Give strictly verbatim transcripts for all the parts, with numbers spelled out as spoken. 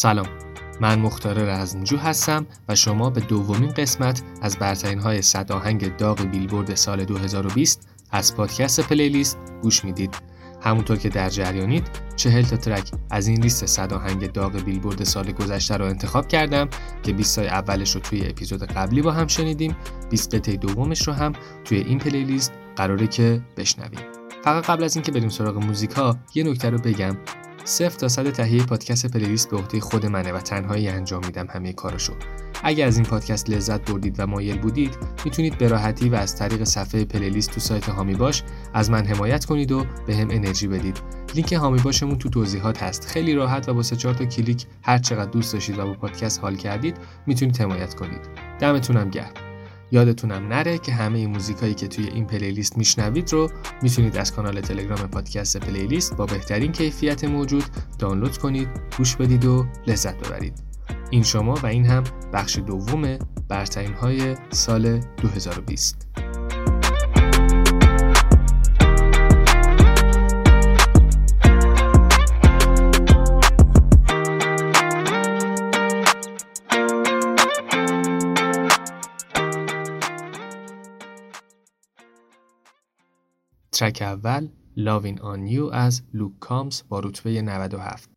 سلام، من مختار رزمجو هستم و شما به دومین قسمت از برترین های صد آهنگ داغ بیلبورد سال دو هزار و بیست از پادکست پلیلیست گوش میدید. همونطور که در جریانید چهل تا ترک از این لیست صد آهنگ داغ بیلبورد سال گذشته رو انتخاب کردم که بیست تای اولش رو توی اپیزود قبلی با هم شنیدیم، بیست قطعه دومش رو هم توی این پلیلیست قراره که بشنویم. فقط قبل از اینکه بریم سراغ موزیک‌ها یه نکته رو بگم. صفر تا صد تهیه پادکست پلیلیست به عهده خود منه و تنهایی انجام میدم همه کارشو. اگه از این پادکست لذت بردید و مایل بودید میتونید به راحتی و از طریق صفحه پلیلیست تو سایت هامی باش از من حمایت کنید و به هم انرژی بدید. لینک هامی باشمون تو توضیحات هست. خیلی راحت و با سه چهار تا کلیک هر چقدر دوست داشتید و با پادکست حال کردید میتونید حمایت کنید. دمتونم گرم. یادتونم نره که همه این موزیکایی که توی این پلیلیست میشنوید رو میتونید از کانال تلگرام پادکست پلیلیست با بهترین کیفیت موجود دانلود کنید، گوش بدید و لذت ببرید. این شما و این هم بخش دوم برترین های سال دو هزار و بیست. ترک اول Loving on You از لوک کامز با رتبه نود و هفت.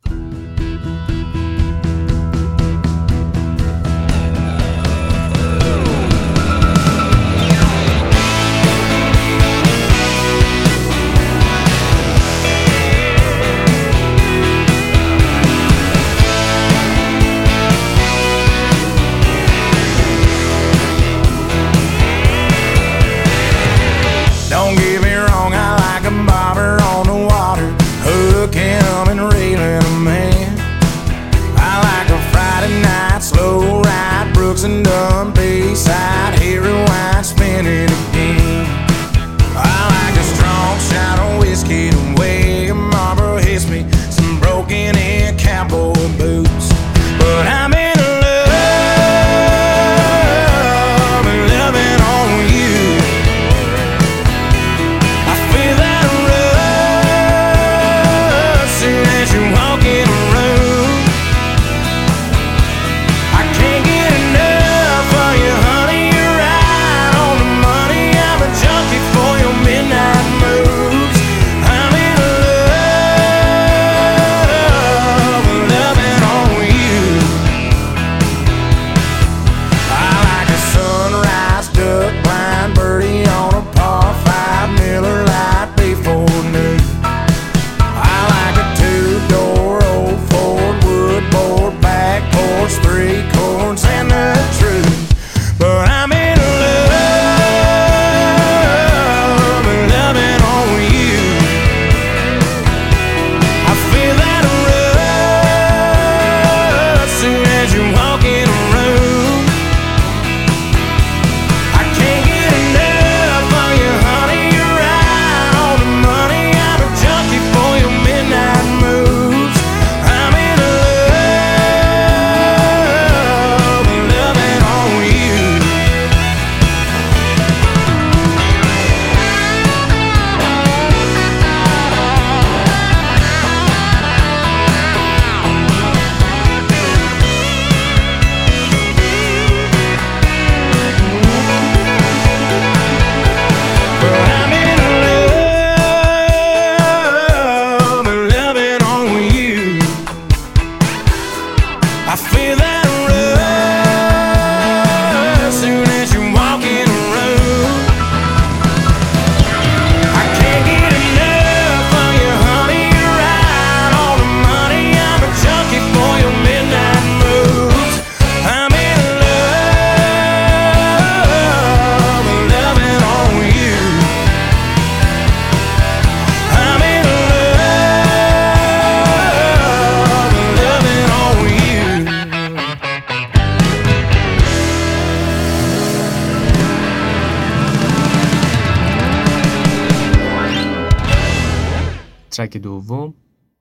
ترک دوم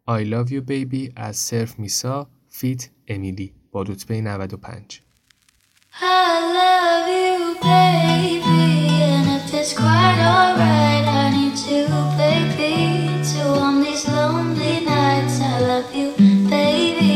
I Love You Baby از Surf Mesa feat Emilee با رتبه نود و پنج. I love you baby and if it's quite alright I need you baby to on these lonely nights I love you baby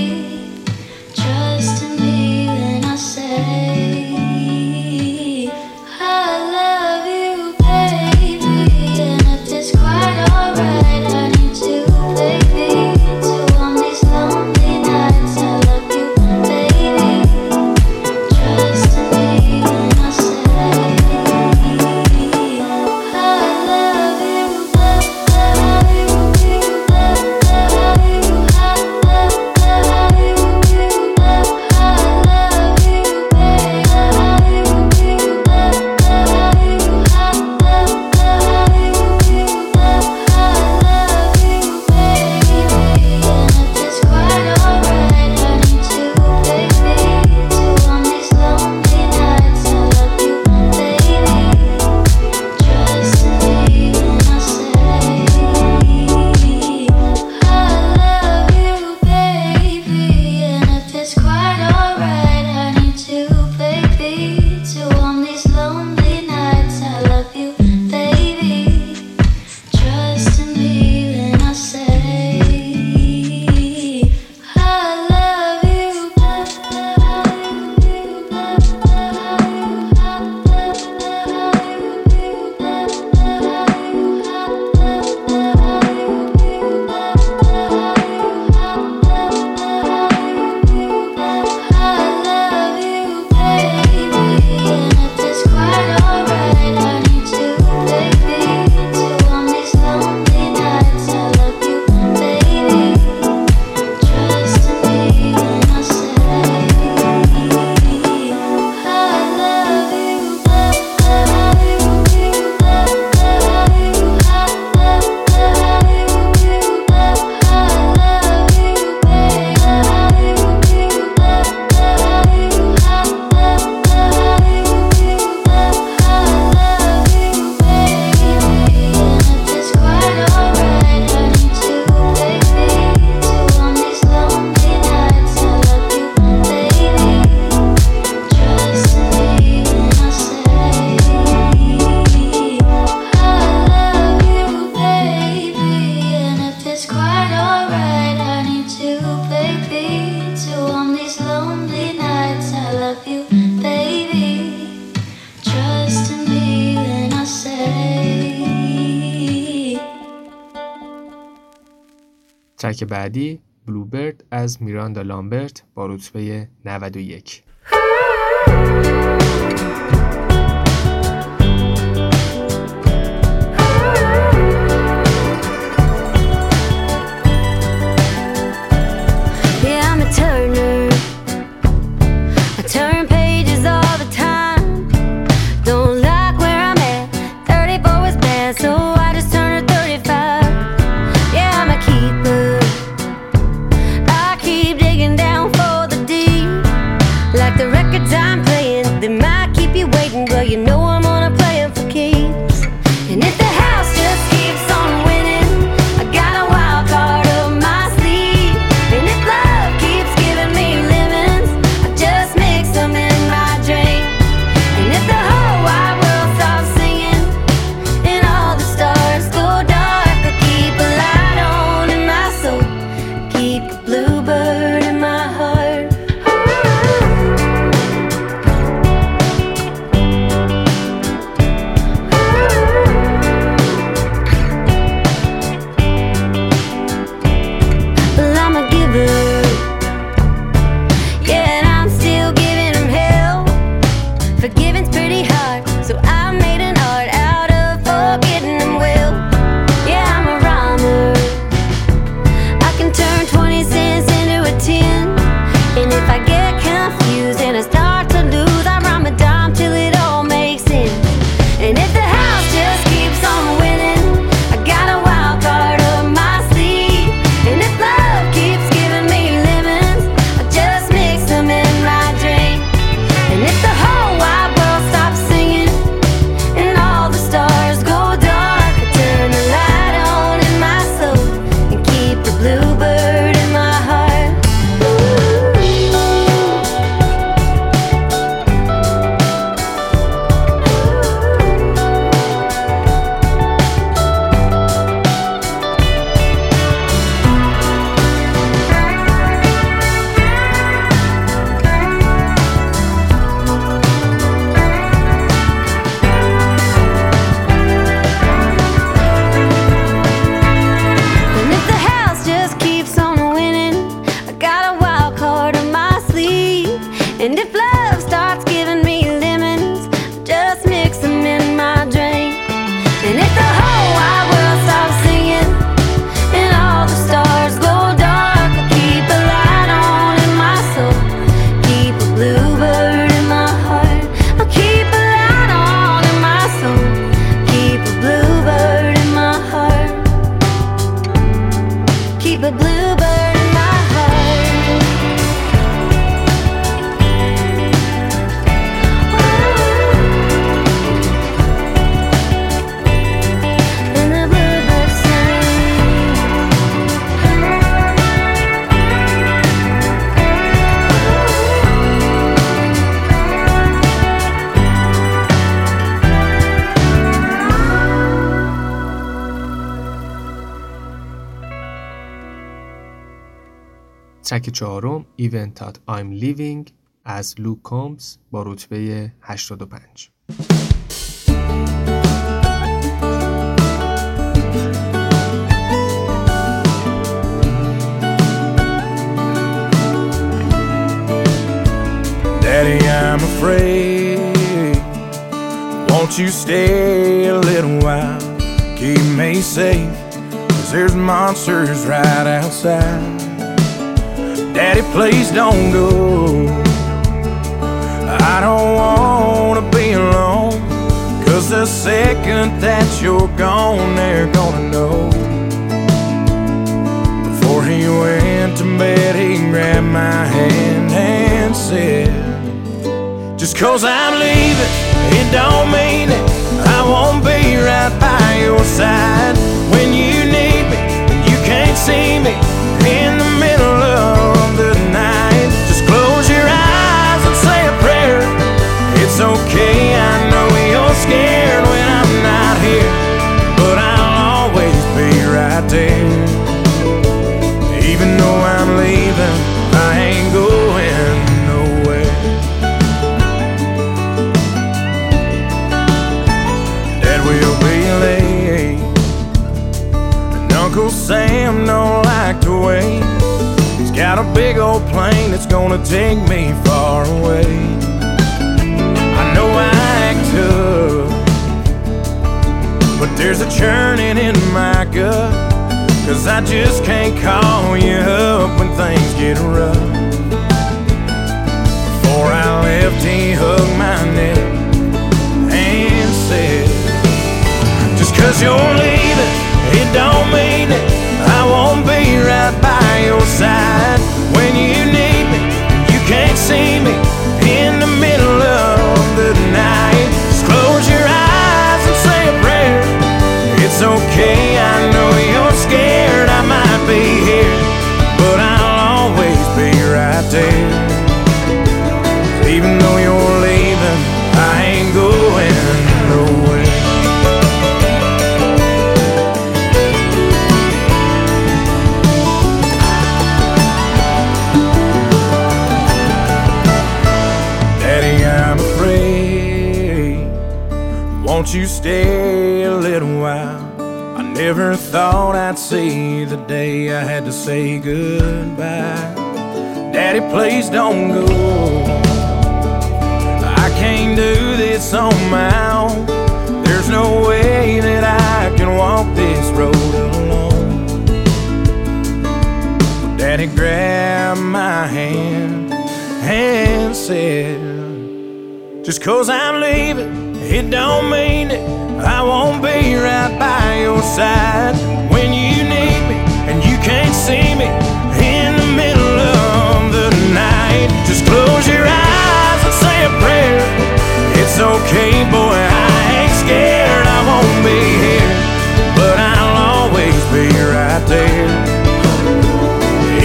ترک بعدی بلوبرد از میراندا لامبرت با رتبه نود و یک. ترک چهارم Even Thought I'm Living از لوک کامز با رتبه هشتاد و پنج. Daddy, I'm afraid. Won't you stay a little while? Keep me safe, 'cause there's monsters right outside. Daddy, please don't go. I don't wanna be alone, 'cause the second that you're gone, they're gonna know. Before he went to bed, he grabbed my hand and said, just 'cause I'm leaving, it don't mean it. I won't be right by your side when you need me, and you can't see me in the middle of the night. Just close your eyes and say a prayer. It's okay, I know you're scared when I'm not here, but I'll always be right there. Even though I'm leaving, I ain't going nowhere. Dad will be late, and Uncle Sam don't like to a big old plane that's gonna take me far away. I know I act tough, but there's a churning in my gut, 'cause I just can't call you up when things get rough. Before I left, he hugged my neck and said, just 'cause you're leaving, it don't mean it, I won't be right by your side. When you need me, you can't see me in the middle of the night. Just close your eyes and say a prayer. It's okay, I know you're scared, I might be here, but I'll always be right there. Even though you're leaving, I ain't going nowhere. Won't you stay a little while? I never thought I'd see the day I had to say goodbye. Daddy, please don't go. I can't do this on my own. There's no way that I can walk this road alone. Daddy grabbed my hand and said, just 'cause I'm leaving, it don't mean it, I won't be right by your side. When you need me and you can't see me in the middle of the night, just close your eyes and say a prayer. It's okay, boy, I ain't scared, I won't be here, but I'll always be right there.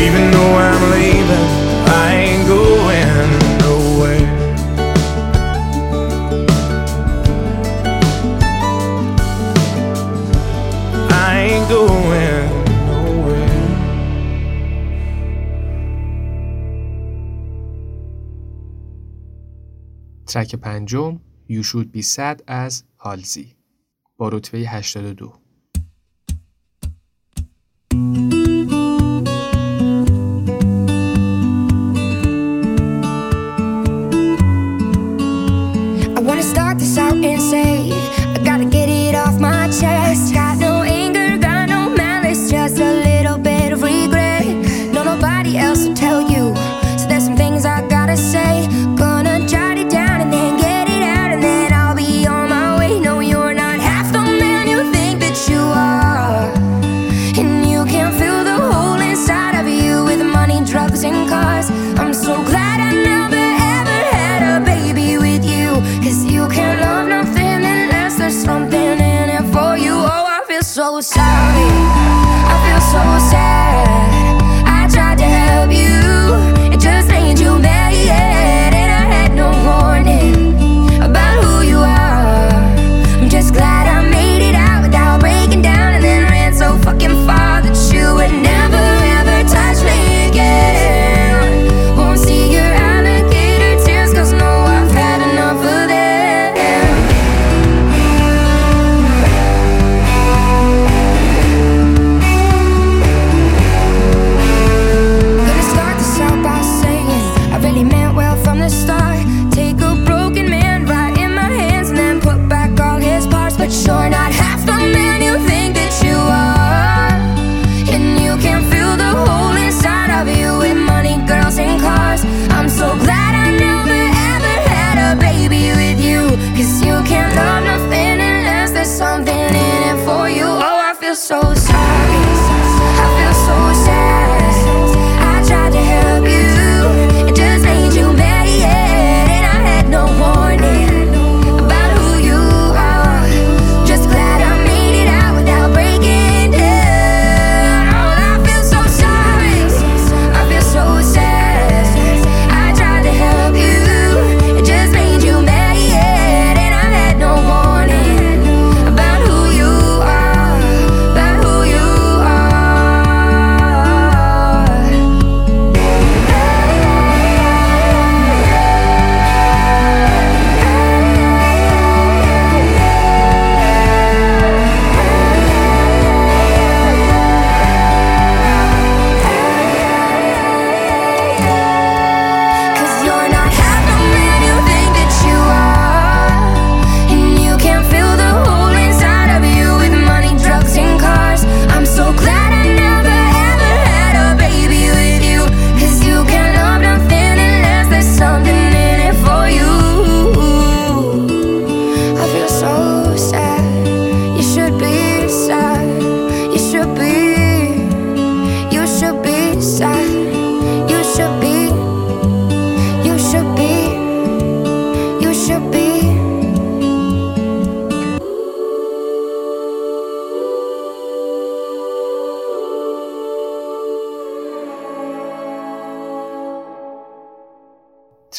Even though I'm leaving, I ain't going nowhere. ترک پنجم You Should Be Sad از هالزی با رتبه هشتاد و دو. I wanna start this out and say I gotta get it off my chest. Got no anger, got no malice, just a little bit of regret. No, nobody else will tell you, so there's some things I gotta say. Gonna jot it down and then get it out, and then I'll be on my way. No, you're not half the man you think that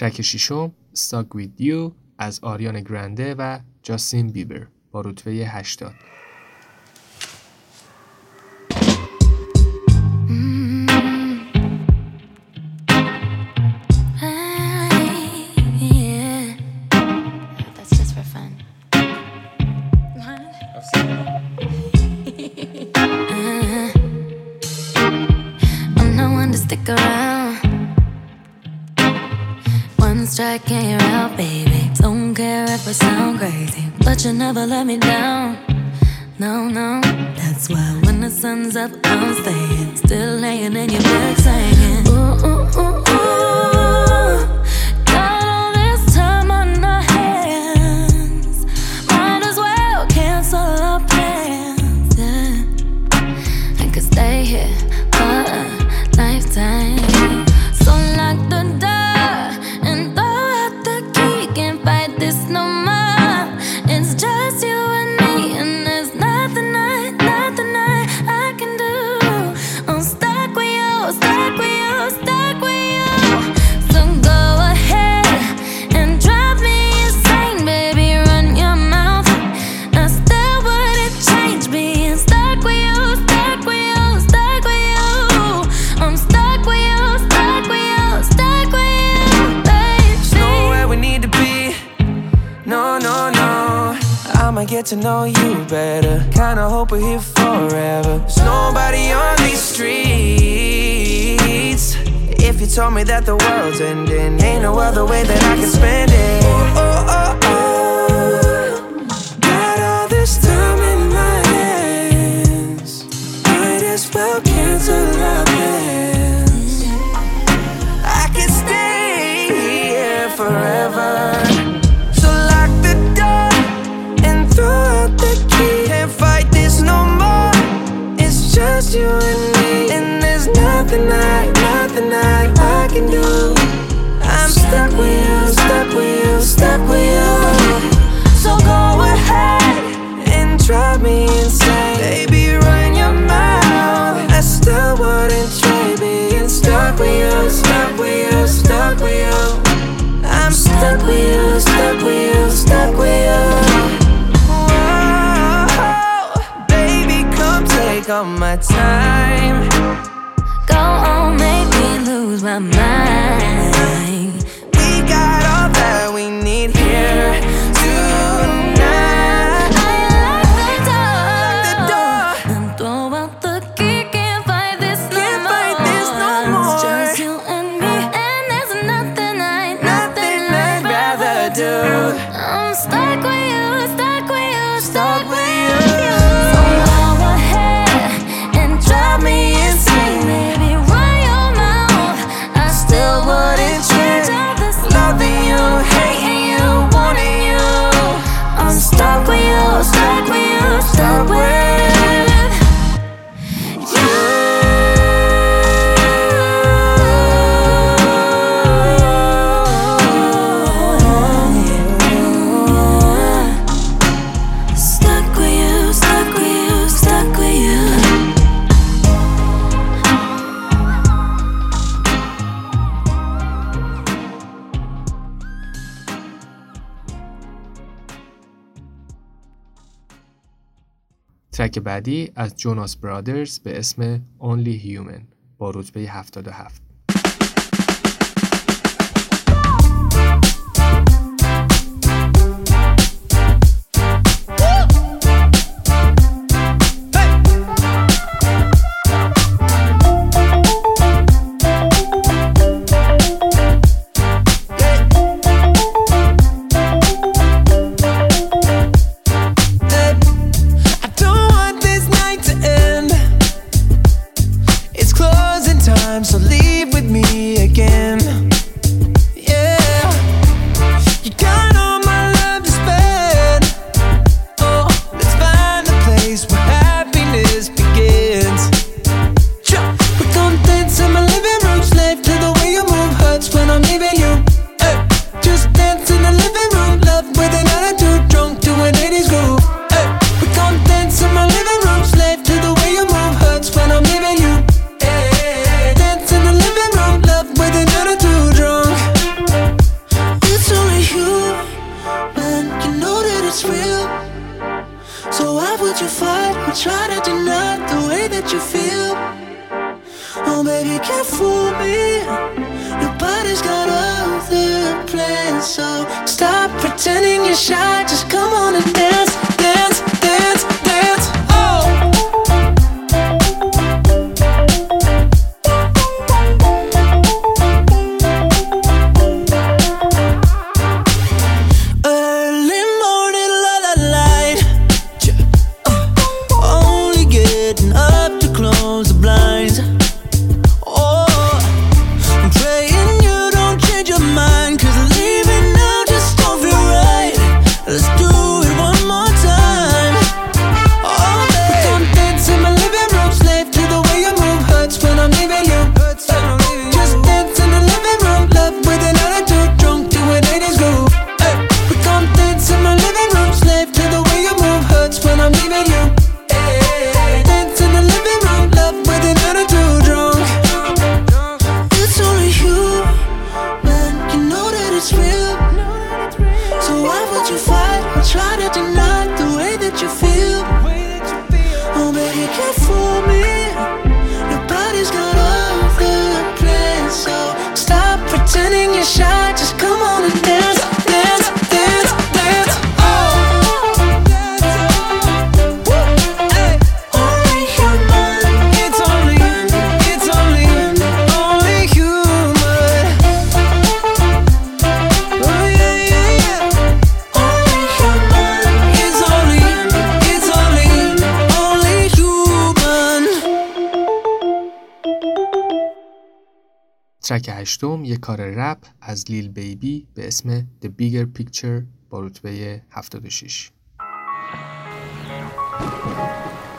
ترک ششم Stuck With You از آریانا گرانده و جاستین بیبر با رتبه هشتاد. Strike and you're out, baby. Don't care if I sound crazy, but you never let me down. No, no. That's why when the sun's up, I'm staying. Still laying in your bed singing. Ooh, ooh, ooh, ooh. Got all this time on our hands. Might as well cancel our plans. Yeah. I could stay here for a lifetime. So lock the door. Get to know you better. Kinda hope we're here forever. There's nobody on these streets. If you told me that the world's ending, ain't no other way that I can spend it. Oh, oh, oh, oh. Got all this time in my hands. Might as well cancel our plans. I can stay here forever. Just you and me, and there's nothing I, nothing I, I can do. I'm stuck with you, stuck with you, stuck with you. So go ahead and drive me insane. Baby, run your mouth. I still wouldn't trade being stuck with you, stuck with you, stuck with you. I'm stuck with you, stuck with you, stuck with you. All my time. Go on, make me lose my mind. We got all that we need here tonight. Lock the door and throw out the key. Can't fight this no more. Can't fight this no more. It's just you and me, and there's nothing I, nothing I'd rather do. I'm stuck with you, stuck with you, stuck with you. Stuck with you, stuck with you, stuck with you. Stuck with you, stuck with you, stuck with you. ترک بعدی از جوناس برادرز به اسم Only Human با رتبه هفتاد و هفت. So leave is real. So why would you fight or try to deny the way that you feel? Oh baby, can't fool me. Nobody's got other plans. So stop pretending you're shy. Just come on and dance, dance, dance, dance. Oh. ترک هشتم یک کار رپ از لیل بیبی بی به اسم The Bigger Picture با رتبه هفتاد و شش.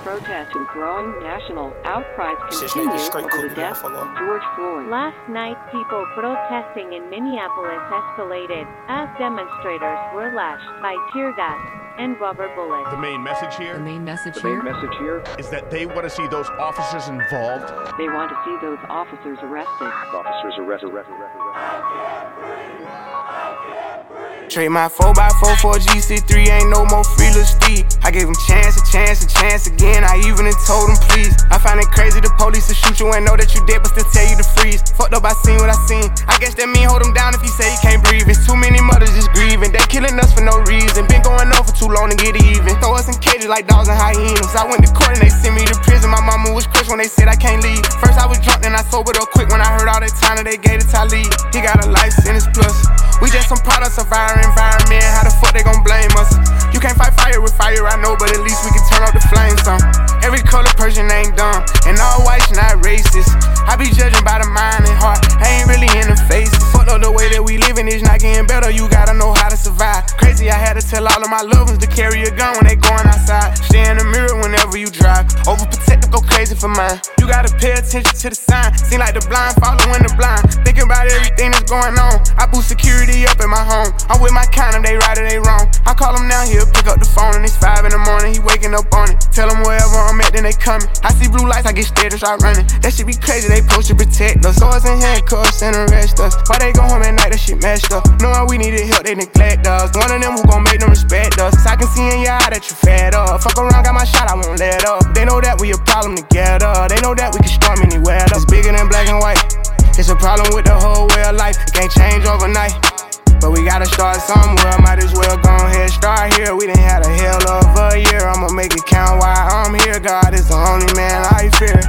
Protest and growing national outcries continues over the death of George Floyd. Last night, people protesting in Minneapolis escalated as demonstrators were lashed by tear gas and rubber bullets. The main message here. The main message here. The main message here is that they want to see those officers involved. They want to see those officers arrested. Officers arrested. Trade my four by four for a G C three, ain't no more free Lil Steve. I gave him chance, a chance, a chance again, I even told him please. I find it crazy the police to shoot you and know that you dead but still tell you to freeze. Fucked up, I seen what I seen, I guess that mean hold him down if he say he can't breathe. It's too many mothers just grieving, they killing us for no reason. Been going on for too long to get even, throw us in cages like dogs and hyenas. I went to court and they sent me to prison, my mama was crushed when they said I can't leave. First I was drunk then I sobered up quick when I heard all that time that they gave to Talib. He got a life sentence plus, we just some products of our environment, how the fuck they gon' blame us? You can't fight fire with fire, I know, but at least we can turn up the flames on. Every color person ain't dumb, and all whites not racist. I be judging by the mind and heart, I ain't really in the faces. Fuck up the way that we living is not getting better, you gotta know how to survive. Crazy, I had to tell all of my loved ones to carry a gun when they going outside. Stay in the mirror whenever you drive, overprotective, go crazy for mine. You gotta pay attention to the sign, seem like the blind following the blind. Thinking about everything that's going on, I boost security up in my home. I'm with my condom, they right or they wrong. I call him now, he'll pick up the phone. And it's five in the morning, he waking up on it. Tell him wherever I'm at, then they coming. I see blue lights, I get scared and start running. That shit be crazy, they post to protect us. Swords and handcuffs and arrest us. Why they go home at night, that shit messed up. Knowing we needed help, they neglect us. One of them who gon' make them respect us. I can see in your eye that you fed up. Fuck around, got my shot, I won't let up. They know that we a problem together. They know that we can storm anywhere though. It's bigger than black and white. It's a problem with the whole way of life. It can't change overnight. But we gotta start somewhere, might as well go ahead, start here. We done had a hell of a year, I'ma make it count while I'm here. God is the only man I fear.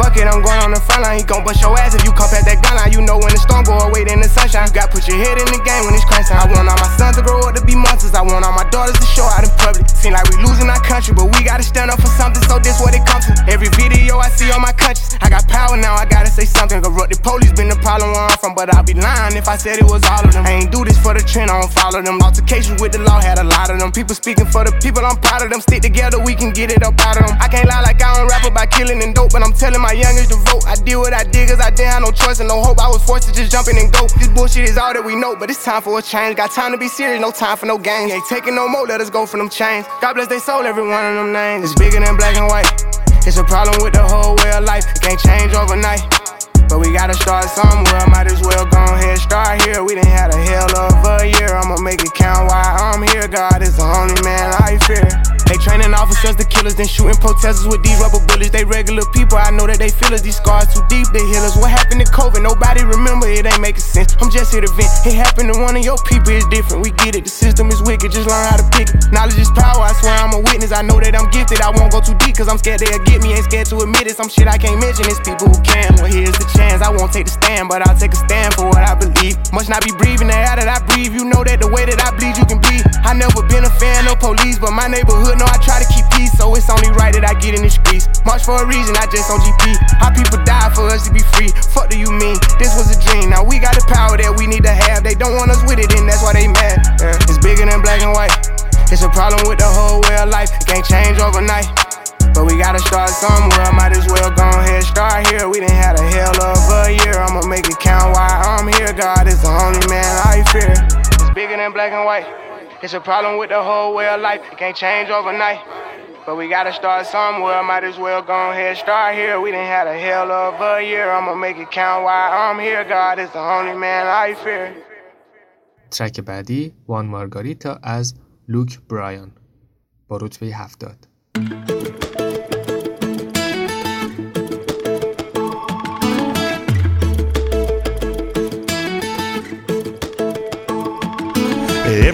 Fuck it, I'm going on the front line, he gon' bust your ass if you come past that gun line. You know when the storm go away, then the sunshine. Got put your head in the game when it's crunch time. I want all my sons to grow up to be monsters, I want all my daughters to show out in public. Seem like we losing our country, but we gotta stand up for something, so this what it comes to. Every video I see on my conscience, I got power now, I gotta say something. Corrupted police been the problem where I'm from, but I'd be lying if I said it was all of them. I ain't do this for the trend, I don't follow them. Altercations with the law, had a lot of them. People speaking for the people, I'm proud of them. Stick together, we can get it up out of them. I can't lie like I don't rap about killing and dope, but I'm telling my youngers to vote. I did what I did cause I didn't have no choice and no hope. I was forced to just jump in and go. This bullshit is all that we know, but it's time for a change. Got time to be serious, no time for no games. Ain't taking no more, let us go for them chains. God bless they soul, every one of them names. It's bigger than black and white. It's a problem with the whole way of life. It can't change overnight. But we gotta start somewhere, might as well go ahead, start here. We done had a hell of a year, I'ma make it count while I'm here. God is the only man I fear. They training officers to killers, then shooting protesters with these rubber bullets. They regular people, I know that they feel us. These scars too deep, they heal us. What happened to COVID? Nobody remember, it ain't making sense. I'm just here to vent. It happened to one of your people, it's different. We get it, the system is wicked, just learn how to pick it. Knowledge is power, I swear I'm a witness. I know that I'm gifted, I won't go too deep, cause I'm scared they'll get me. Ain't scared to admit it, some shit I can't mention. It's people who can, well here's the chance. I won't take the stand, but I'll take a stand for what I believe. Must not be breathing the air that I breathe. You know that the way that I bleed, you can bleed. I never been a fan of police, but my neighborhood, no, I try to keep peace, so it's only right that I get in the streets. March for a reason, I just on G P. How people die for us to be free. Fuck do you mean? This was a dream. Now we got the power that we need to have. They don't want us with it, and that's why they mad. Yeah. It's bigger than black and white. It's a problem with the whole way of life. It can't change overnight. But we gotta start somewhere, might as well go ahead, start here. We done had a hell of a year, I'ma make it count while I'm here. God is the only man I fear. It's bigger than black and white. It's a problem with the whole way of life. It can't change overnight. But we gotta start somewhere, might as well go ahead, start here. We done had a hell of a year, I'ma make it count while I'm here. God is the only man I fear. ترک بعدی وان مارگاریتا از لوک برایان با رتبه هفتاد.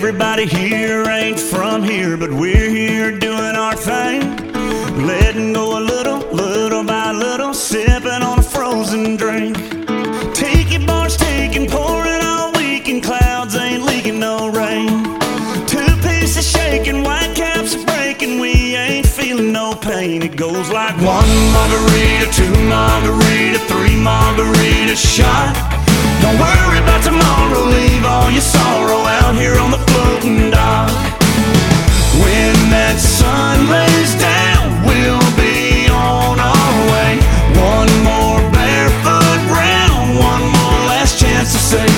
Everybody here ain't from here, but we're here doing our thing. Letting go a little, little by little, sipping on a frozen drink. Tiki bars taking, pouring all weekend, clouds ain't leaking, no rain. Two pieces shaking, white caps are breaking, we ain't feeling no pain. It goes like one margarita, two margarita, three margarita shot. Don't worry about tomorrow, leave all your sorrow out here on the floating dock. When that sun lays down, we'll be on our way. One more barefoot round, one more last chance to say,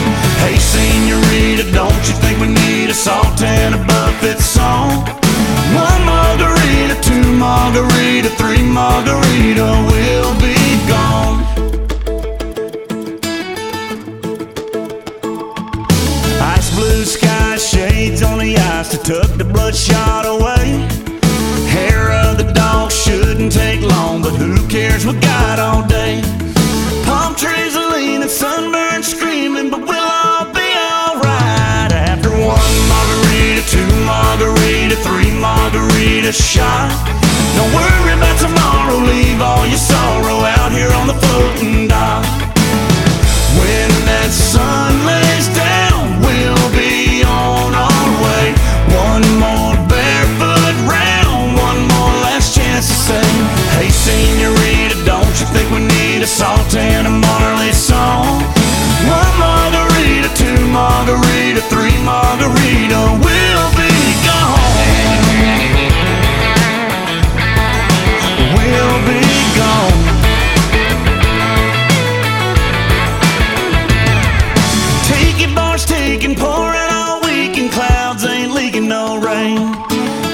hey senorita, don't you think we need a salt and a Buffett song? One margarita, two margarita, three margarita, we'll be gone. Sky shades on the ice to tuck the bloodshot away. Hair of the dog shouldn't take long, but who cares, we got all day. Palm trees are leaning, sunburn screaming, but we'll all be alright. After one margarita, two margarita, three margarita shot. Don't worry about tomorrow, leave all your sorrow out here on the floating dock. When that sun lays down, we'll be on our way. One more barefoot round, one more last chance to say, hey senorita, don't you think we need a salt and a Marley song? One margarita, two margarita, three margarita, we'll be gone. We'll be gone. Taking, pouring all weekend, clouds ain't leaking, no rain.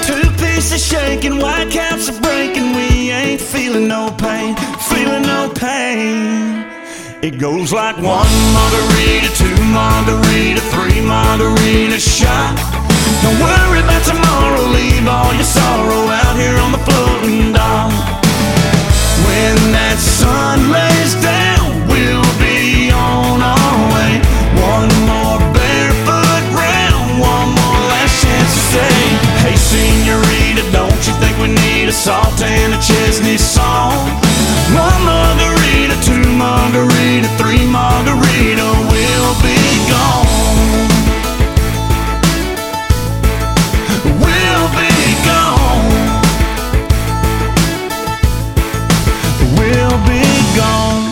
Two pieces shaking, white caps are breaking, we ain't feeling no pain, feeling no pain. It goes like one margarita, two margarita, three margarita shot. Don't worry about tomorrow, leave all your sorrow out here on the floating dock. When that sun lays down, we'll be on our way. One more barefoot round, one more last chance to say, hey senorita, don't you think we need a salt and a Chesney song? One margarita, two margarita, three margarita, we'll be gone. We'll be gone. We'll be gone.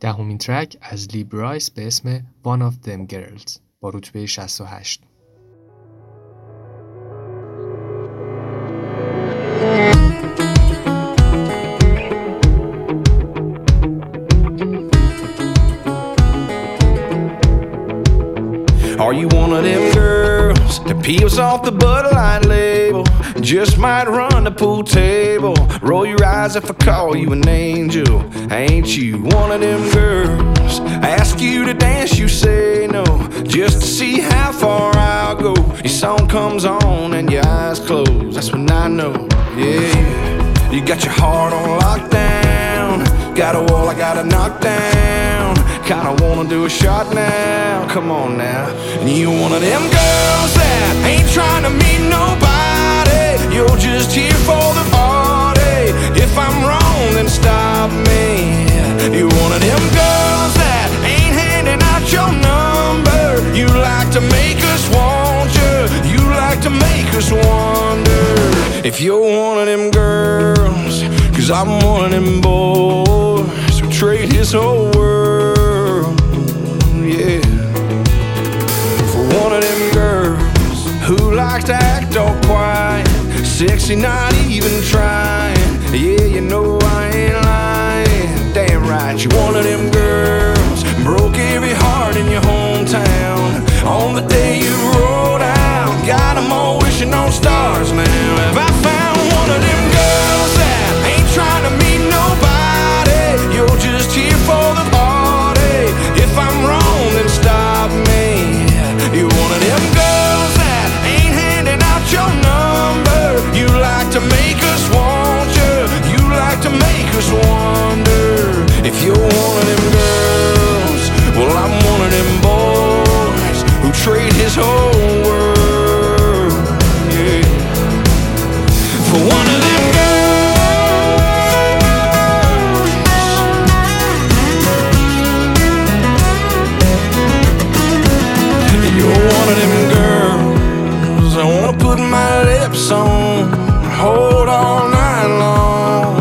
دهمین ترک از لی برایس به اسم One of Them Girls با رتبه شصت و هشت. Are you one of them girls bottles to peels off the Bud Light label. Just might run the pool table. Roll your eyes if I call you an angel. Ain't you one of them girls? I ask you to dance, you say no, just to see how far I'll go. Your song comes on and your eyes close. That's when I know, yeah. You got your heart on lockdown. Got a wall I gotta knock down. Kinda wanna do a shot now, come on now. You one of them girls that ain't trying to meet nobody. You're just here for the party. If I'm wrong, then stop me. You one of them girls that ain't handing out your number. You like to make us want you. You like to make us wonder. If you're one of them girls, cause I'm one of them boys who trade his whole world. One of them girls who like to act all quiet, sexy, not even trying. Yeah, you know I ain't lying. Damn right, you one of them girls broke every heart in your hometown. On the day you rolled out, got 'em all wishing on stars now. Have I found one of them girls that ain't trying to meet nobody? You're just here for the party. If I'm wrong, then stop me. You one of them girls that ain't handing out your number. You like to make us want you. You like to make us wonder. If you're one of them girls, well I'm one of them boys who trade his whole world, yeah, for one of them girls. Song, hold all night long,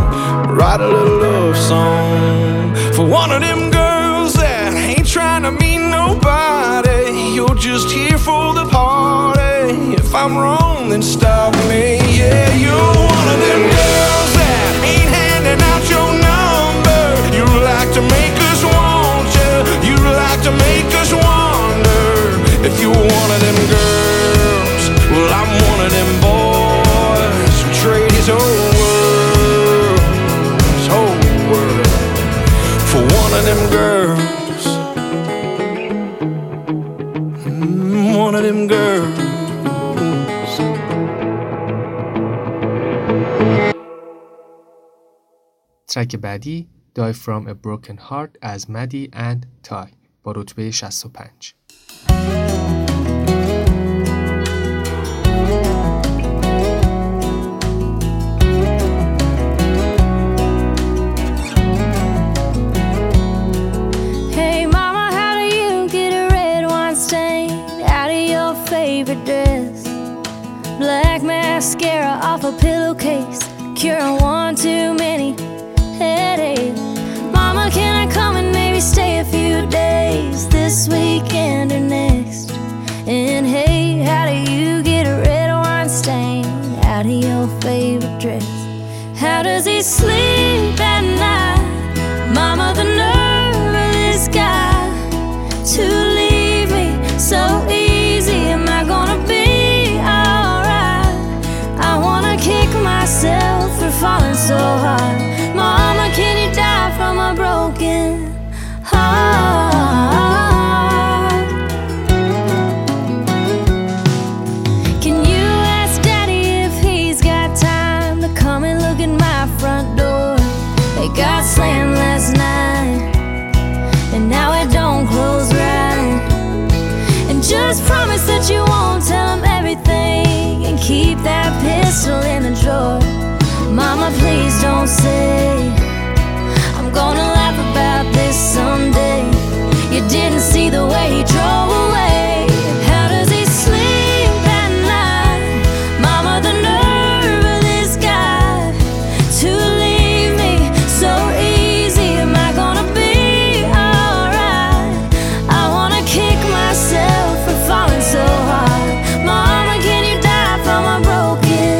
write a little love song for one of them girls that ain't trying to meet nobody. You're just here for the party. If I'm wrong, then stop me. Yeah, you're one of them girls that ain't handing out your number. You like to make us want you. You like to make us wonder. If you're one of them girls, well I'm one of them boys. His whole world, his whole world, for one of them girls, mm, one of them girls. ترک بعدی Die From A Broken Heart از Maddie and Tae با رتبه شصت و پنج. Mascara off a pillowcase, curing one too many headaches. Mama, can I come and maybe stay a few days this weekend or next? And hey, how do you get a red wine stain out of your favorite dress? How does he sleep at night? Mama, the nerve of this guy to leave me so easy. Am I gonna be myself for falling so hard? Mama, can you die from a broken heart? Can you ask Daddy if he's got time to come and look at my front door? It got slammed last night, and now it don't close right. And just promise that you won't tell him everything, and keep that pistol in the drawer. Mama, please don't say I'm gonna laugh about this someday. You didn't see the way he drove away. How does he sleep at night? Mama, the nerve of this guy to leave me so easy. Am I gonna be alright? I wanna kick myself for falling so hard. Mama, can you die from a broken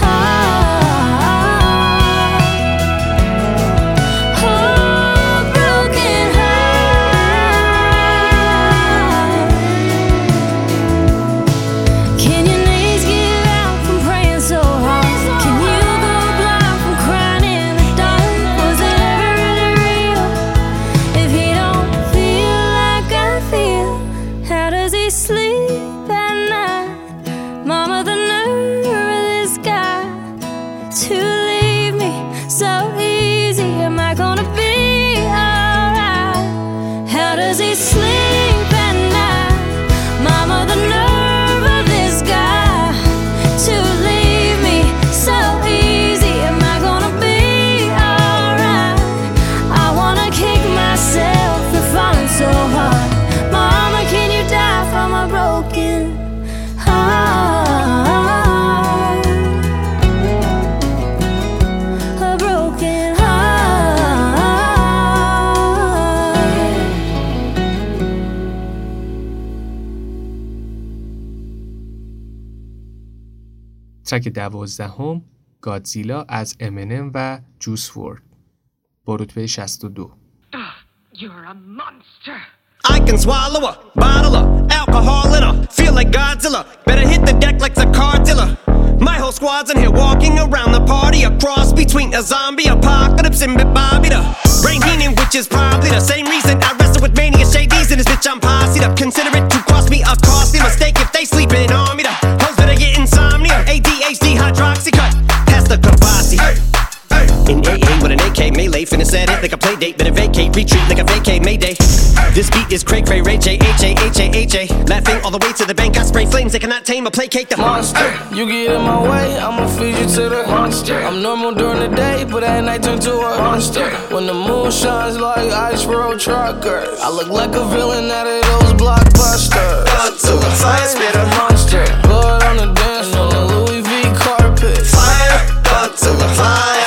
heart? Oh, broken ترک دوازدهم گادزیلا از امینم و جویس دبلیو آر ال دی با رتبه شصت و دو. You're a monster. I can swallow a bottle of alcohol in her. Feel like Godzilla. Better hit the deck like a car dealer. My whole squad's in here walking around the party. A cross between a zombie apocalypse and Bobby the Brain Heenan, which is probably the same reason I wrestle with Mania SHAEDs and this bitch I'm posied up. Consider it to cost me a costly mistake if they sleeping on me. The hoes better get insomnia. A D H D hydroxy cut past the kabasi. In A A with an A K melee, finna set it like a play date. Better vacate, retreat like a vacate mayday. This beat is cray cray, Ray J, H A H A H A. Laughing all the way to the bank, I spray flames that cannot tame or placate the monster. You get in my way, I'ma feed you to the monster. I'm normal during the day, but at night turn to a monster. When the moon shines like ice road truckers, I look like a villain out of those blockbusters. Thug to the fire, spit a monster. Blood on the dance floor, the Louis V carpet. Fire, thug to the fire.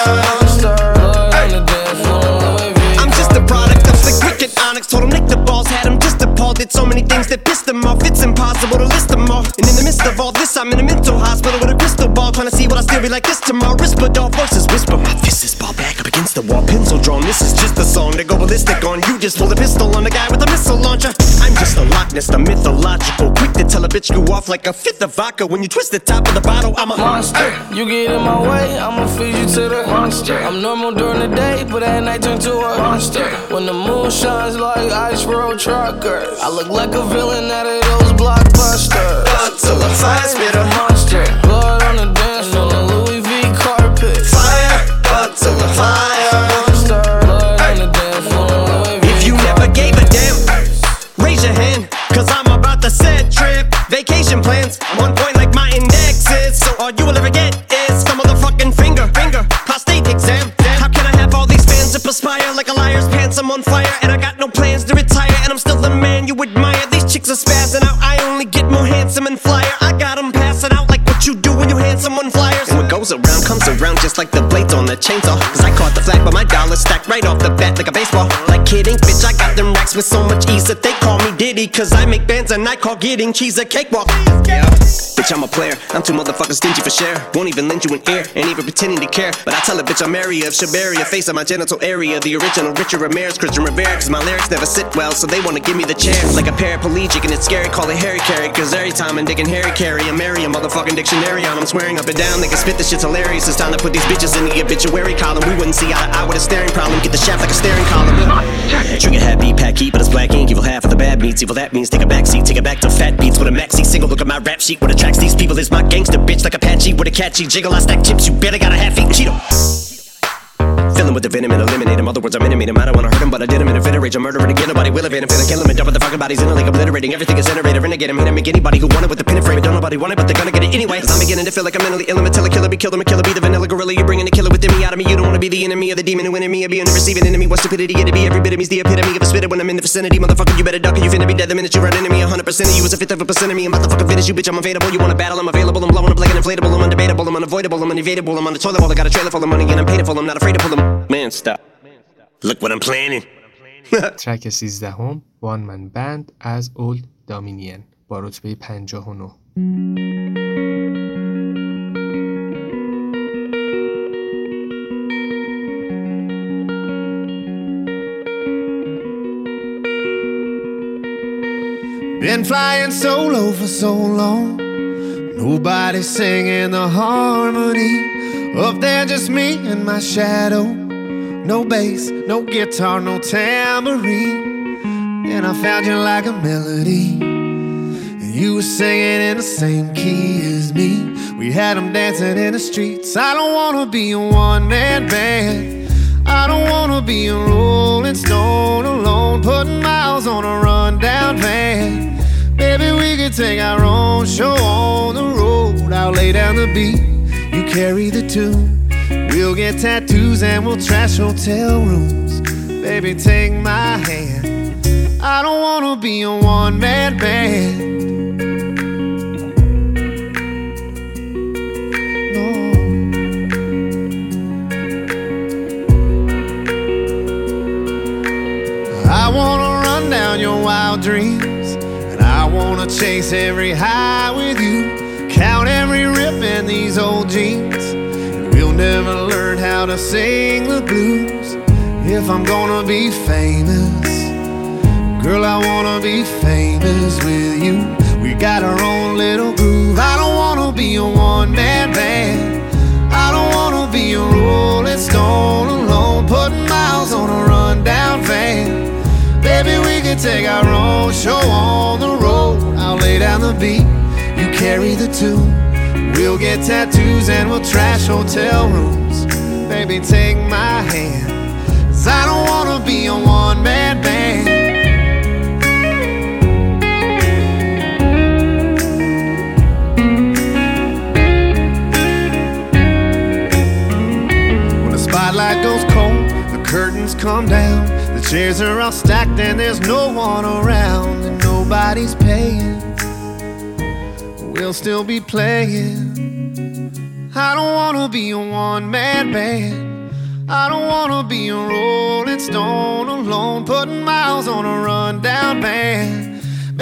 Did so many things that pissed them off, it's impossible to list them all. And in the midst of all this, I'm in a mental hospital with a crystal ball, trying to see what I still be like this tomorrow. Rispadol versus whisper, my fist is ball back up against the wall, pencil drawn. This is just a song to go ballistic on. You just pull a pistol on the guy with a missile launcher. I'm just a Loch Ness, the mythological, quick to tell a bitch you off like a fifth of vodka. When you twist the top of the bottle, I'm a monster. Hey. You get in my way, I'ma feed you to the monster. I'm normal during the day, but at night turn to a monster. When the moon shines like ice road truckers. I look like a villain out of those blockbusters. Thug till the fire, spit a monster. Blood on the dance floor, the Louis V carpet. Fire, thug till the fire, monster. Blood on the dance floor, the Louis V carpet. If you never gave a damn, raise your hand, cause I'm about to set trip. Vacation plans, I'm on point like my index is. So all you will ever get is the motherfucking finger, finger, prostate exam. Damn. How can I have all these fans that perspire like a liar's pants? I'm on fire and I got no plans to retire. And I'm still the man you admire. These chicks are spazzing out. I only get more handsome and flyer. I got them passing out like what you do when you hand someone flyers. And what goes around comes around just like the blades on the chainsaw. Cause I caught the flag but my dollars stacked right off the bat like a baseball. Like Kid Ink, bitch, I got them racks with so much ease that they call me Diddy. Cause I make bands and I call getting cheese a cakewalk. Yeah, bitch, I'm a player. I'm too motherfucking stingy for share. Won't even lend you an ear. Ain't even pretending to care. But I tell a bitch I'm area of Shabaria. Face of my genital area. The original Richard Ramirez, Christian Rivera. Cause my lyrics never sit well so they wanna give me the chair. Like a paraplegic and it's scary, call it Harry Carry. Cause every time I'm digging Harry Carry, I'm marry a motherfucking dictionary on. I'm swearing up and down, they can spit this shit's hilarious. It's time to put these bitches in the obituary column. We wouldn't see eye to eye with a staring problem. Get the shaft like a staring column. Trigger happy, pack heat, but it's black ink. Evil half of the bad meats, evil that means take a backseat. Take it back to fat beats with a maxi single. Look at my rap sheet, what attracts these people is my gangster bitch like Apache with a catchy jiggle. I stack chips, you better got a half eat Cheeto. Filling with the venom and eliminate him. Other words, I'm intimate him. I don't wanna hurt him, but I did him in a fit of rage. I'm murdering again. Nobody will evade him. Finna kill him and dump the fucking bodies in it like obliterating. Everything is iterator. Renegade him. Hit him. Make anybody who want it with the pin and frame it. Don't nobody want it, but they're gonna get it anyway. Cause I'm beginning to feel like I'm mentally ill. I'm a tiller killer. Be killed. I'm a killer. Be the vanilla gorilla. You're bringing the killer within me out of me. You don't wanna be the enemy of the demon who in me. I'll be on the receiving enemy. What stupidity it'd be. Every bit of me's the epitome of a spitter when I'm in the vicinity. Motherfucker, you better duck. Or you finna be dead the minute you run into me. one hundred percent of you is a fifth of a percent of me. I'm about to fucking finish you, bitch. I'm available. You wanna battle? I'm available. I'm blowing up like an inflatable. I'm undebatable. I'm unavoidable. I'm unavoidable. I'm on the toilet bowl. I got a trailer full of money and I'm paid for. I'm not afraid to pull them. Man, stop. Look what I'm planning. ترک سیزدهم وان من بند از Old Dominion با رتبه پنجاه و نه. Been flying solo for so long. Nobody singing the harmony. Up there just me and my shadow. No bass, no guitar, no tambourine. Then I found you like a melody. And you were singing in the same key as me. We had them dancing in the streets. I don't wanna be a one-man band. I don't wanna be a rolling stone alone. alone, putting miles on a run-down van. Maybe we could take our own show on the road. I'll lay down the beat, you carry the tune. We'll get tattoos and we'll trash hotel rooms. Baby, take my hand. I don't wanna be a one-man band. I wanna run down your wild dreams, and I wanna chase every high with you. Count every rip in these old jeans, and we'll never learn how to sing the blues. If I'm gonna be famous, girl, I wanna be famous with you. We got our own little groove. I don't wanna be a one-man band. I don't wanna be a rolling stone alone, putting miles on a rundown van. Baby, we can take our own show on the road. I'll lay down the beat, you carry the tune. We'll get tattoos and we'll trash hotel rooms. Baby, take my hand, 'cause I don't wanna be a one-man band. When the spotlight goes cold, the curtains come down. The chairs are all stacked and there's no one around, and nobody's paying. We'll still be playing. I don't wanna be a one-man band. I don't wanna be a rolling stone alone, putting miles on a rundown van.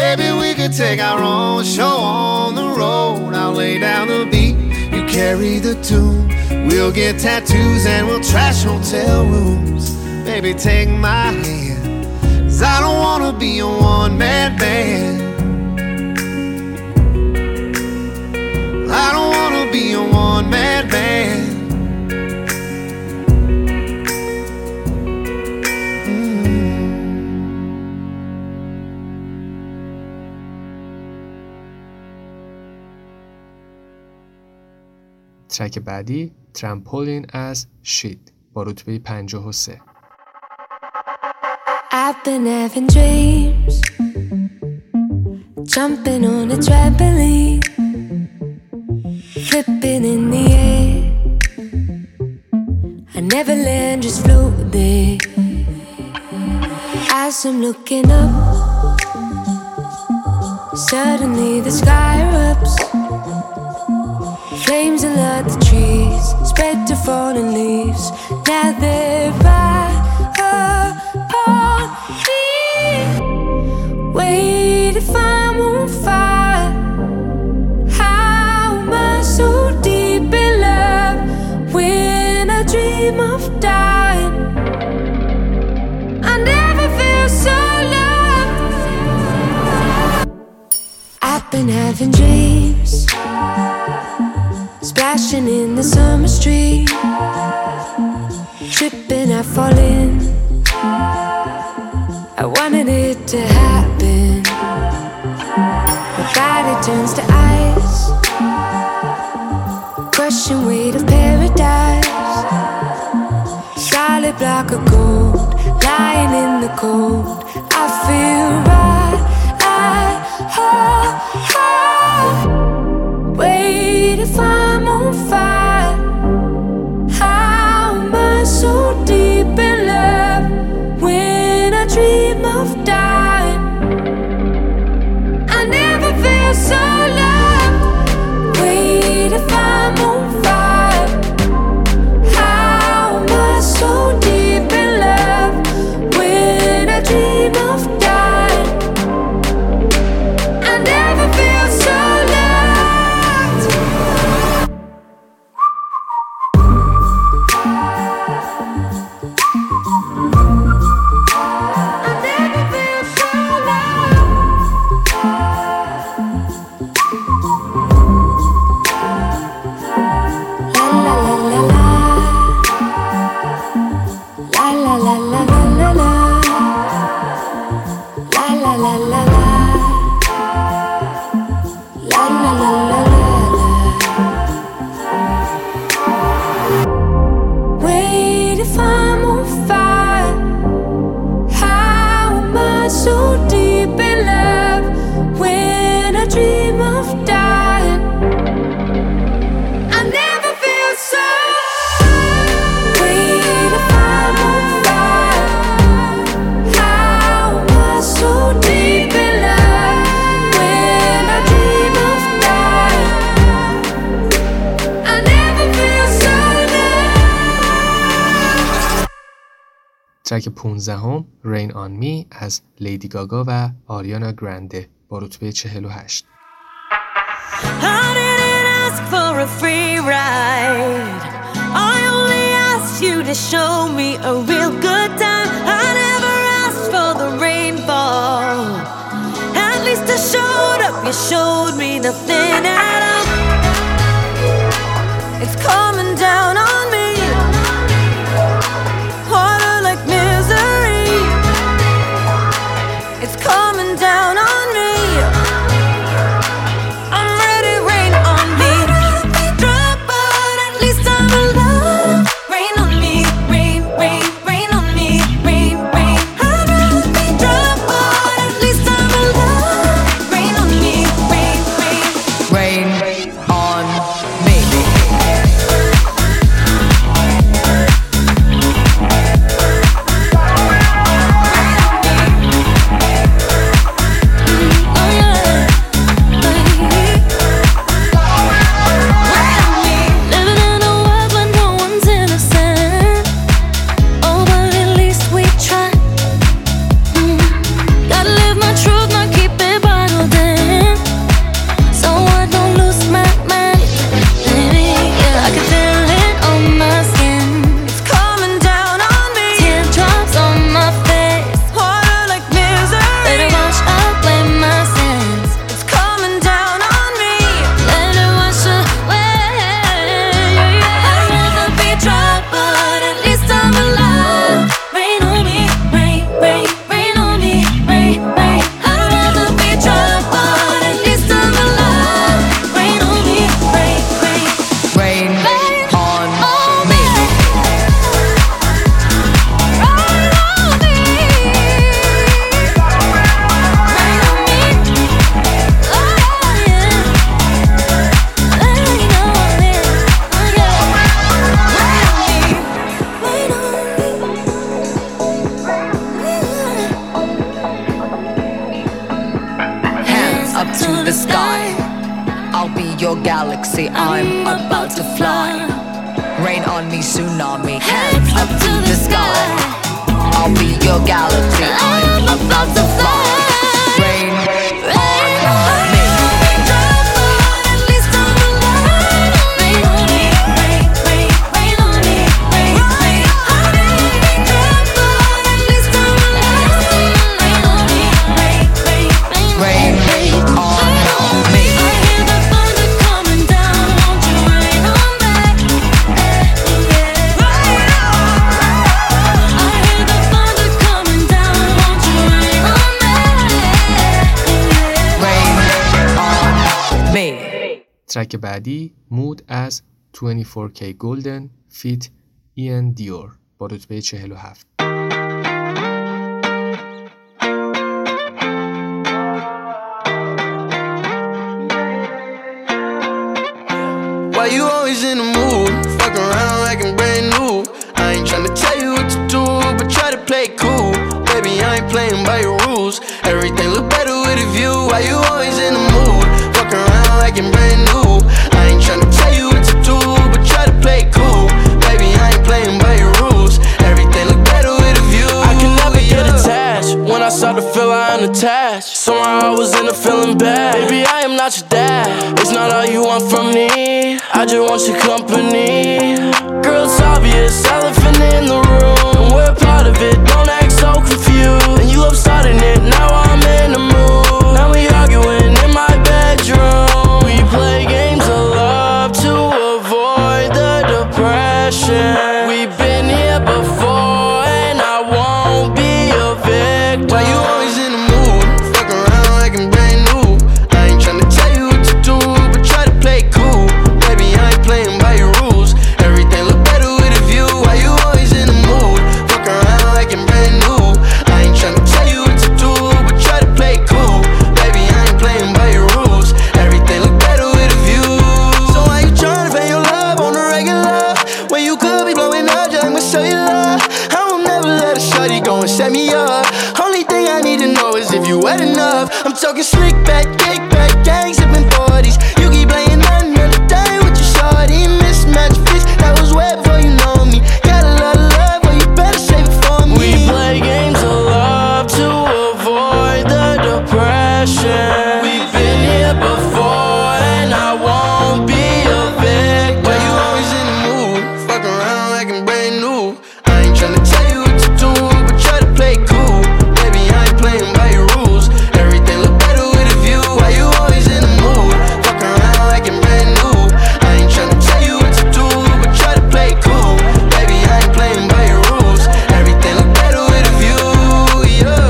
Baby, we could take our own show on the road. I'll lay down the beat, you carry the tune. We'll get tattoos and we'll trash hotel rooms. Baby, take my hand, 'cause I don't wanna be a one-man band. I don't wanna be a one-man band. mm. ترک بعدی ترامپولین از شید با رتبه پنجاه و سه. I've been having dreams, jumping on a trampoline, flipping in the air. I never land, just float there. As I'm looking up, suddenly the sky erupts. Flames alert the trees, spread to fallen leaves. Now they're right upon me. Wait, if I'm on fire, how am I so deep in love when I dream of dying? I never feel so loved. I've been having dreams, splashing in the summer stream, tripping, I fall in. I wanted it to happen. My body turns to ice, crushing weight of paradise. Solid block of gold, lying in the cold. I feel right. I, oh, oh. Wait, if I'm on fire, how am I so deep in love when I dream of dying? I never feel so loved. Wait, if I'm on fire, how am I so deep in love when I dream of dying? I never feel so loved. I never feel so loved. La la la la la. La la la la la la. La la la la la. La la la la la la. Wait, if I'm on fire, how am ترک پانزدهم Rain on Me از لیدی گاگا و آریانا گرانده با رتبه چهل و هشت. I didn't ask for a free ride, I only asked you to show me a real good time. I never asked for the rainfall, at least I showed up, you showed me nothing at all. It's coming down on me, water like misery. It's coming down on me. ترک بعدی مود از twenty four k golden فیت iann dior با رتبه چهل و هفت. Why you always in the mood, fuck around like I'm brand new. I ain't tryna tell you what to do, but try to play cool. Baby, I ain't playing by your rules. Everything look better with a view. Why you always in the mood, fuck around like I'm brand new. Started to feel I unattached. Somehow I was in a feeling bad. Baby, I am not your dad. It's not all you want from me, I just want your company. Girl, it's obvious, elephant in the room, we're a part of it, don't act so confused. And you love starting it, now I'm in the mood. Now we arguing in my bedroom. We play games of love to avoid the depression. Talking slick back, kick back, gang zipping forties. You keep playing another day with your shorty. Mismatch fits, that was way before you know me. Got a lot of love, but you better save it for me. We obsession. We've been here before and I won't be a victim. Why you always in the mood? Fuck around like I'm brand new. I ain't tryna tell you what to do, but try to play cool. Baby, I ain't playing by your rules. Everything look better with a view. Why you always in the mood? Fuck around like I'm brand new. I ain't tryna tell you what to do, but try to play cool. Baby, I ain't playing by your rules. Everything look better with a view, yeah.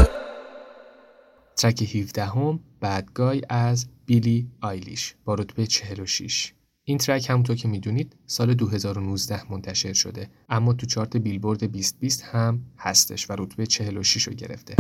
ترک هفدهم بدگای از بیلی آیلیش با رتبه چهل و شش. این ترک همونطور که میدونید سال دو هزار و نوزده منتشر شده، اما تو چارت بیلبورد بیست بیست هم هستش و رتبه چهل و شش رو گرفته.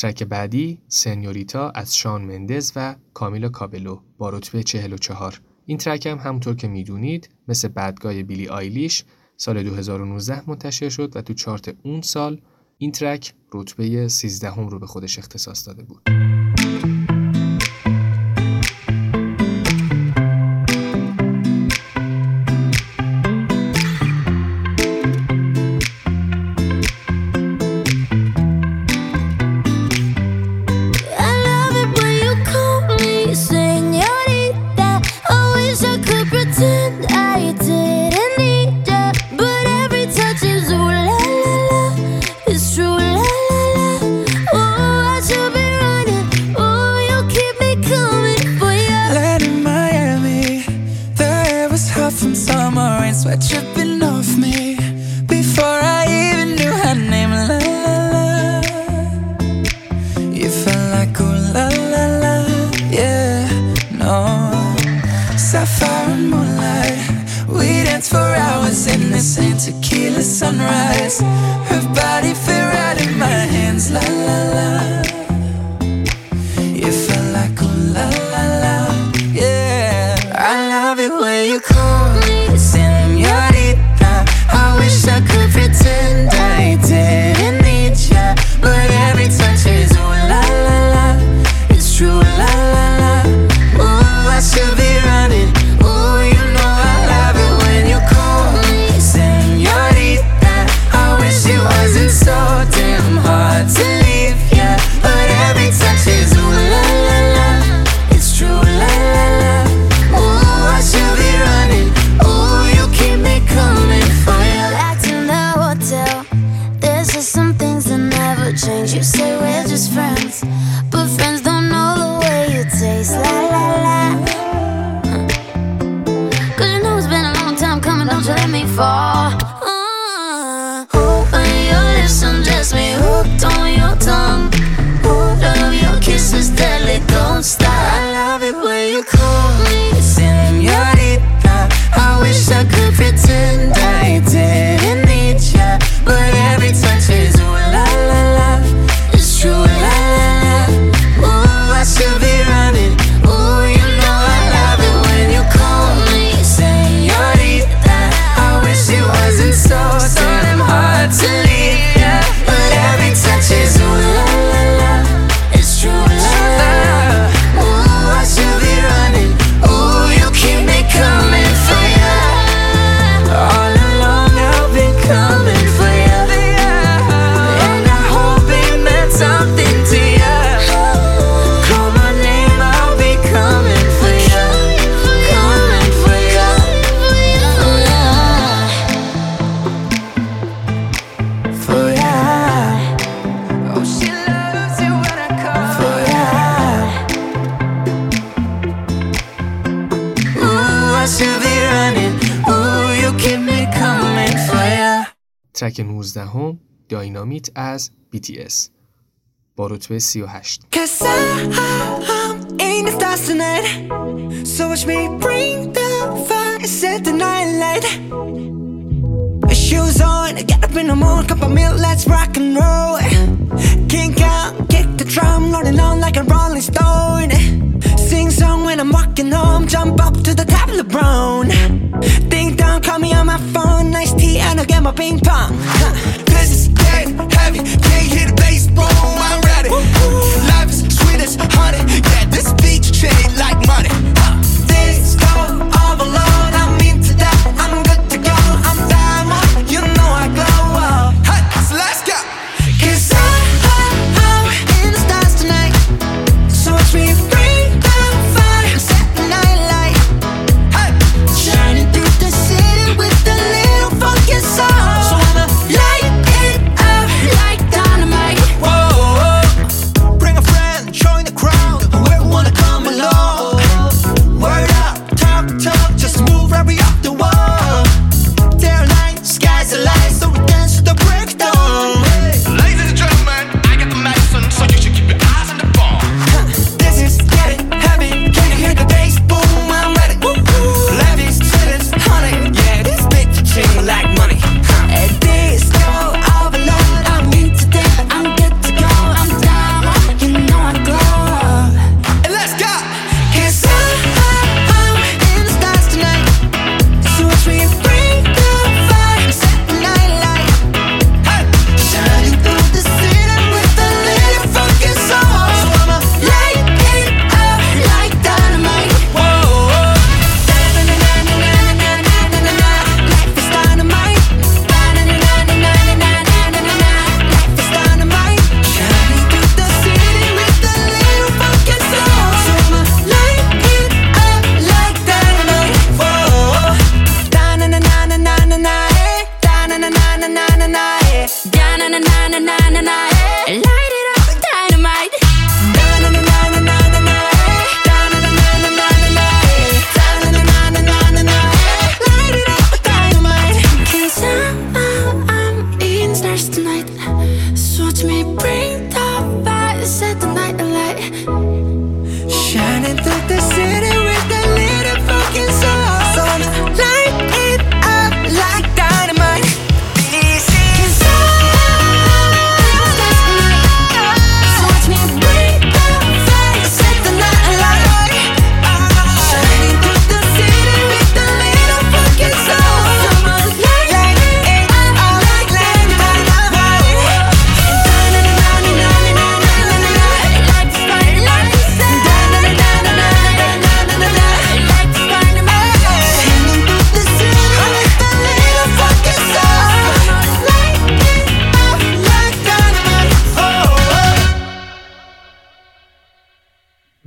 ترک بعدی سنیوریتا از شان مندز و کامیلا کابلو با رتبه چهل و چهار. این ترک هم همونطور که میدونید مثل بدگای بیلی آیلیش سال دو هزار و نوزده منتشر شد و تو چارت اون سال این ترک رتبه سیزده هم رو به خودش اختصاص داده بود. sapphire and moonlight. We danced for hours in the sand, tequila sunrise. Her body fit right in my hands, la la la. It felt like oh la la la, yeah. I love it when you call me señorita. I wish I could pretend I didn't need ya, but every touch is oh la la la. It's true, la la la. Oh, I should be running. Oh, you know I love it when you call me señorita. I wish it wasn't so damn hard to leave ya, but every touch is ooh la la la. It's true, la la la. Oh, I should be running. Oh, you keep me coming for ya. Back to the hotel. There's just some things that never change. You say we're just friends, but friends don't know the way you taste. La la la. Cause you know it's been a long time coming, don't you let me fall. Ooh, when your lips undress me, hooked on your tongue. Ooh, love your kisses deadly, don't stop. I love it when you call me señorita. I wish I could pretend I didn't need ya, but every touch is ooh la la la. It's true, la la la. Ooh, I should be running. Ooh, you know I love it when you call me señorita. I wish it wasn't so so damn hard to leave ya, but every touch is ooh la la la. It's true, la la la. Ooh, I should be running. Ooh, you keep me coming for ya. All along I've been coming for ya, and I hope it meant something to ya. Call my name, I'll be coming for ya, coming for ya. Oh yeah, for ya. Oh, she loves it when I call for ya. Ooh, I should be running. Ooh, you keep me coming for ya. ترک نوزدهم داینامیت از بی تی اس با رتبه سی و هشت. Cause I, I'm in the stars tonight. So watch me bring the fire, set the night light. Shoes on, get up in the morning, cup of milk, let's rock and roll. Kink out, kick the drum, rolling on like a rolling stone. Sing song when I'm walking home, jump up to the top of LeBron. Ding dong, call me on my phone, nice tea and I'll get my ping pong. Huh. This is dead heavy, can't hear the bass, boom, I'm ready. Life is sweet as honey, yeah, this beach trade like money. Huh. This go all alone, I'm into that, I'm good to go, I'm diamond, you know I glow up. Hey, so let's go. Cause I, I'm in the stars tonight. So watch me bring the fire, set the night light. Hey, shining through the city with a little funky soul. So I'ma light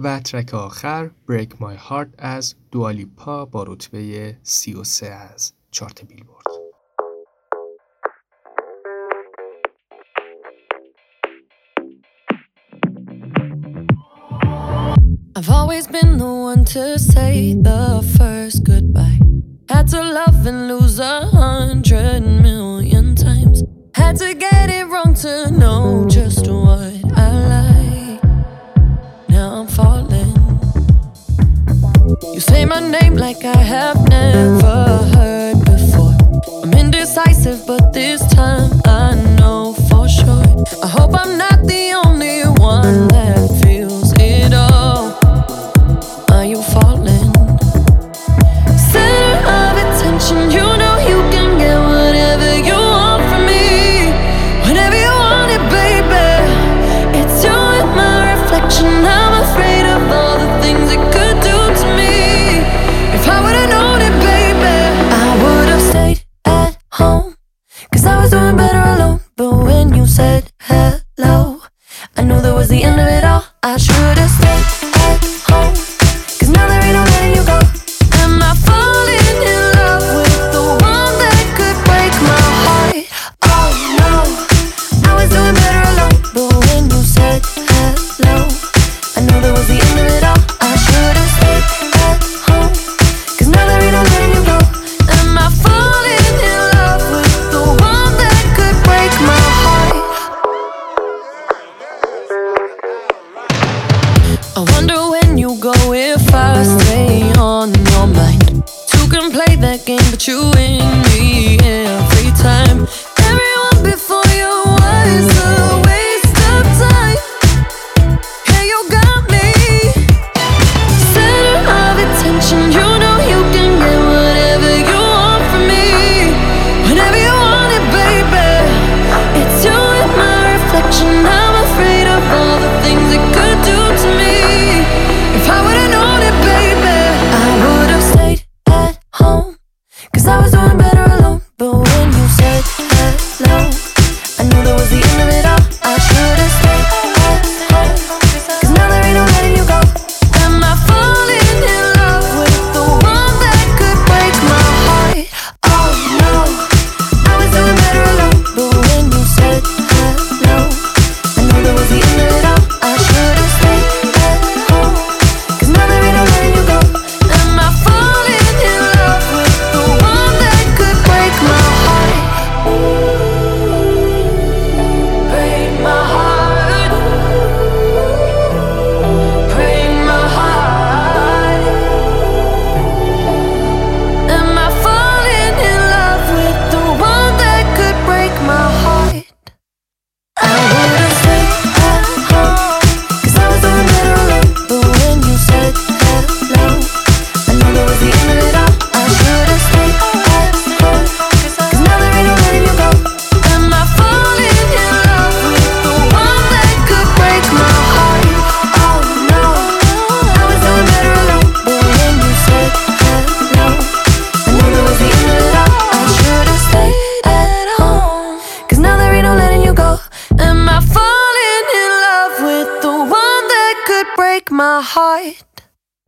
و ترک آخر Break My Heart از دوالی پا با رتبه سی و سه از چارت بیلبورد. I've always been the one to say the first goodbye. Had to love and lose a hundred million times. Had to get it wrong to know just what I like. Now I'm falling. You say my name like I have never heard before. I'm indecisive, but this time I know for sure. I hope I'm not the only one that feels it all. Are you falling? Center of attention, you know you can get whatever you want from me. Whenever you want it, baby. It's you and my reflection. I'm afraid of all the things it could do to me. If I would've known it, baby, I would've stayed at home. Cause I was doing better alone. But when you said hello, I knew that was the end of it all. I should've stayed at home.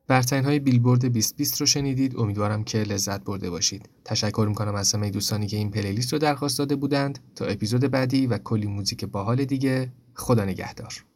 برترین‌های بیلبورد بیست بیست رو شنیدید. امیدوارم که لذت برده باشید. تشکر می‌کنم از همه دوستانی که این پلیلیست رو درخواست داده بودند. تا اپیزود بعدی و کلی موزیک باحال دیگه، خدا نگهدار.